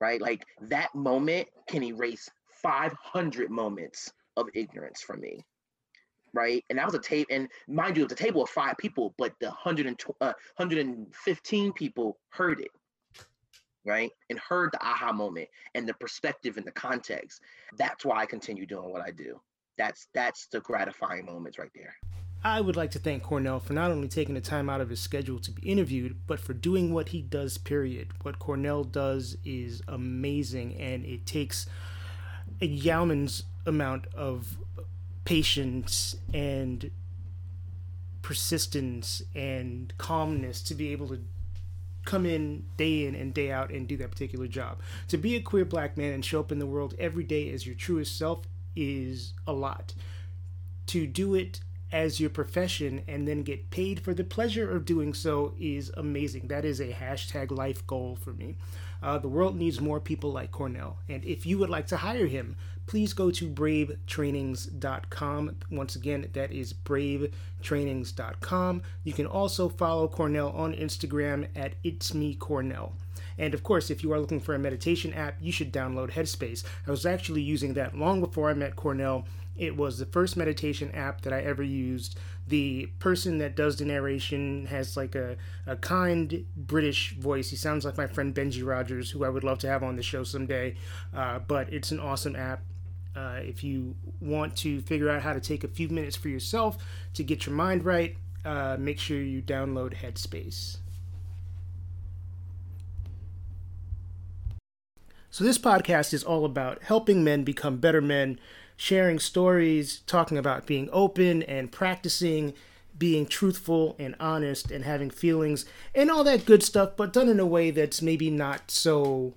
right? Like that moment can erase five hundred moments of ignorance for me. Right. And that was a tape. And mind you, it was a table of five people, but the one hundred fifteen people heard it. Right. And heard the aha moment and the perspective and the context. That's why I continue doing what I do. That's that's the gratifying moments right there. I would like to thank Cornell for not only taking the time out of his schedule to be interviewed, but for doing what he does, period. What Cornell does is amazing, and it takes a yeoman's amount of patience and persistence and calmness to be able to come in day in and day out and do that particular job. To be a queer black man and show up in the world every day as your truest self is a lot. To do it as your profession and then get paid for the pleasure of doing so is amazing. That is a hashtag life goal for me. Uh, the world needs more people like Cornell. And if you would like to hire him, please go to brave trainings dot com. Once again, that is brave trainings dot com. You can also follow Cornell on Instagram at It's Me Cornell. And of course, if you are looking for a meditation app, you should download Headspace. I was actually using that long before I met Cornell. It was the first meditation app that I ever used. The person that does the narration has like a, a kind British voice. He sounds like my friend Benji Rogers, who I would love to have on the show someday. Uh, but it's an awesome app. Uh, if you want to figure out how to take a few minutes for yourself to get your mind right, uh, make sure you download Headspace. So this podcast is all about helping men become better men, sharing stories, talking about being open and practicing, being truthful and honest and having feelings and all that good stuff, but done in a way that's maybe not so,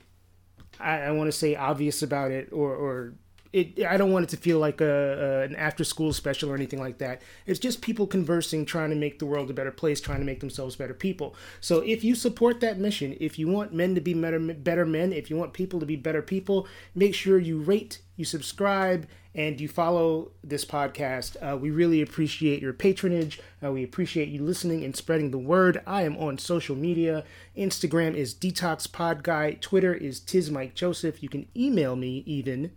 I, I want to say obvious about it, or, or it, I don't want it to feel like a, a, an after-school special or anything like that. It's just people conversing, trying to make the world a better place, trying to make themselves better people. So if you support that mission, if you want men to be better, better men, if you want people to be better people, make sure you rate, you subscribe, and you follow this podcast. Uh, we really appreciate your patronage. Uh, we appreciate you listening and spreading the word. I am on social media. Instagram is DetoxPodGuy. Twitter is TizMikeJoseph. You can email me even,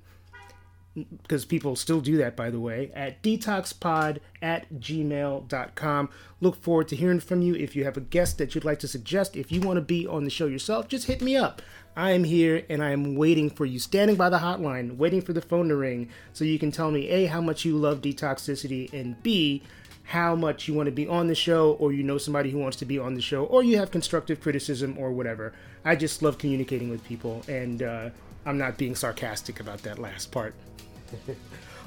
because people still do that, by the way, at detoxpod at gmail dot com. Look forward to hearing from you. If you have a guest that you'd like to suggest, if you want to be on the show yourself, just hit me up. I am here and I am waiting for you, standing by the hotline, waiting for the phone to ring so you can tell me, A, how much you love detoxicity, and B, how much you want to be on the show, or you know somebody who wants to be on the show, or you have constructive criticism or whatever. I just love communicating with people, and uh, I'm not being sarcastic about that last part.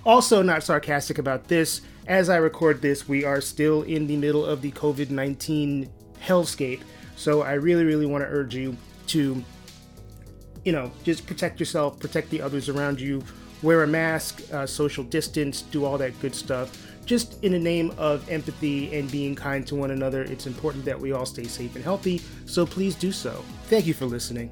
Also not sarcastic about this, as I record this, we are still in the middle of the covid nineteen hellscape, so I really, really want to urge you to, you know, just protect yourself, protect the others around you, wear a mask, uh, social distance, do all that good stuff, just in the name of empathy and being kind to one another. It's important that we all stay safe and healthy, so please do so. Thank you for listening.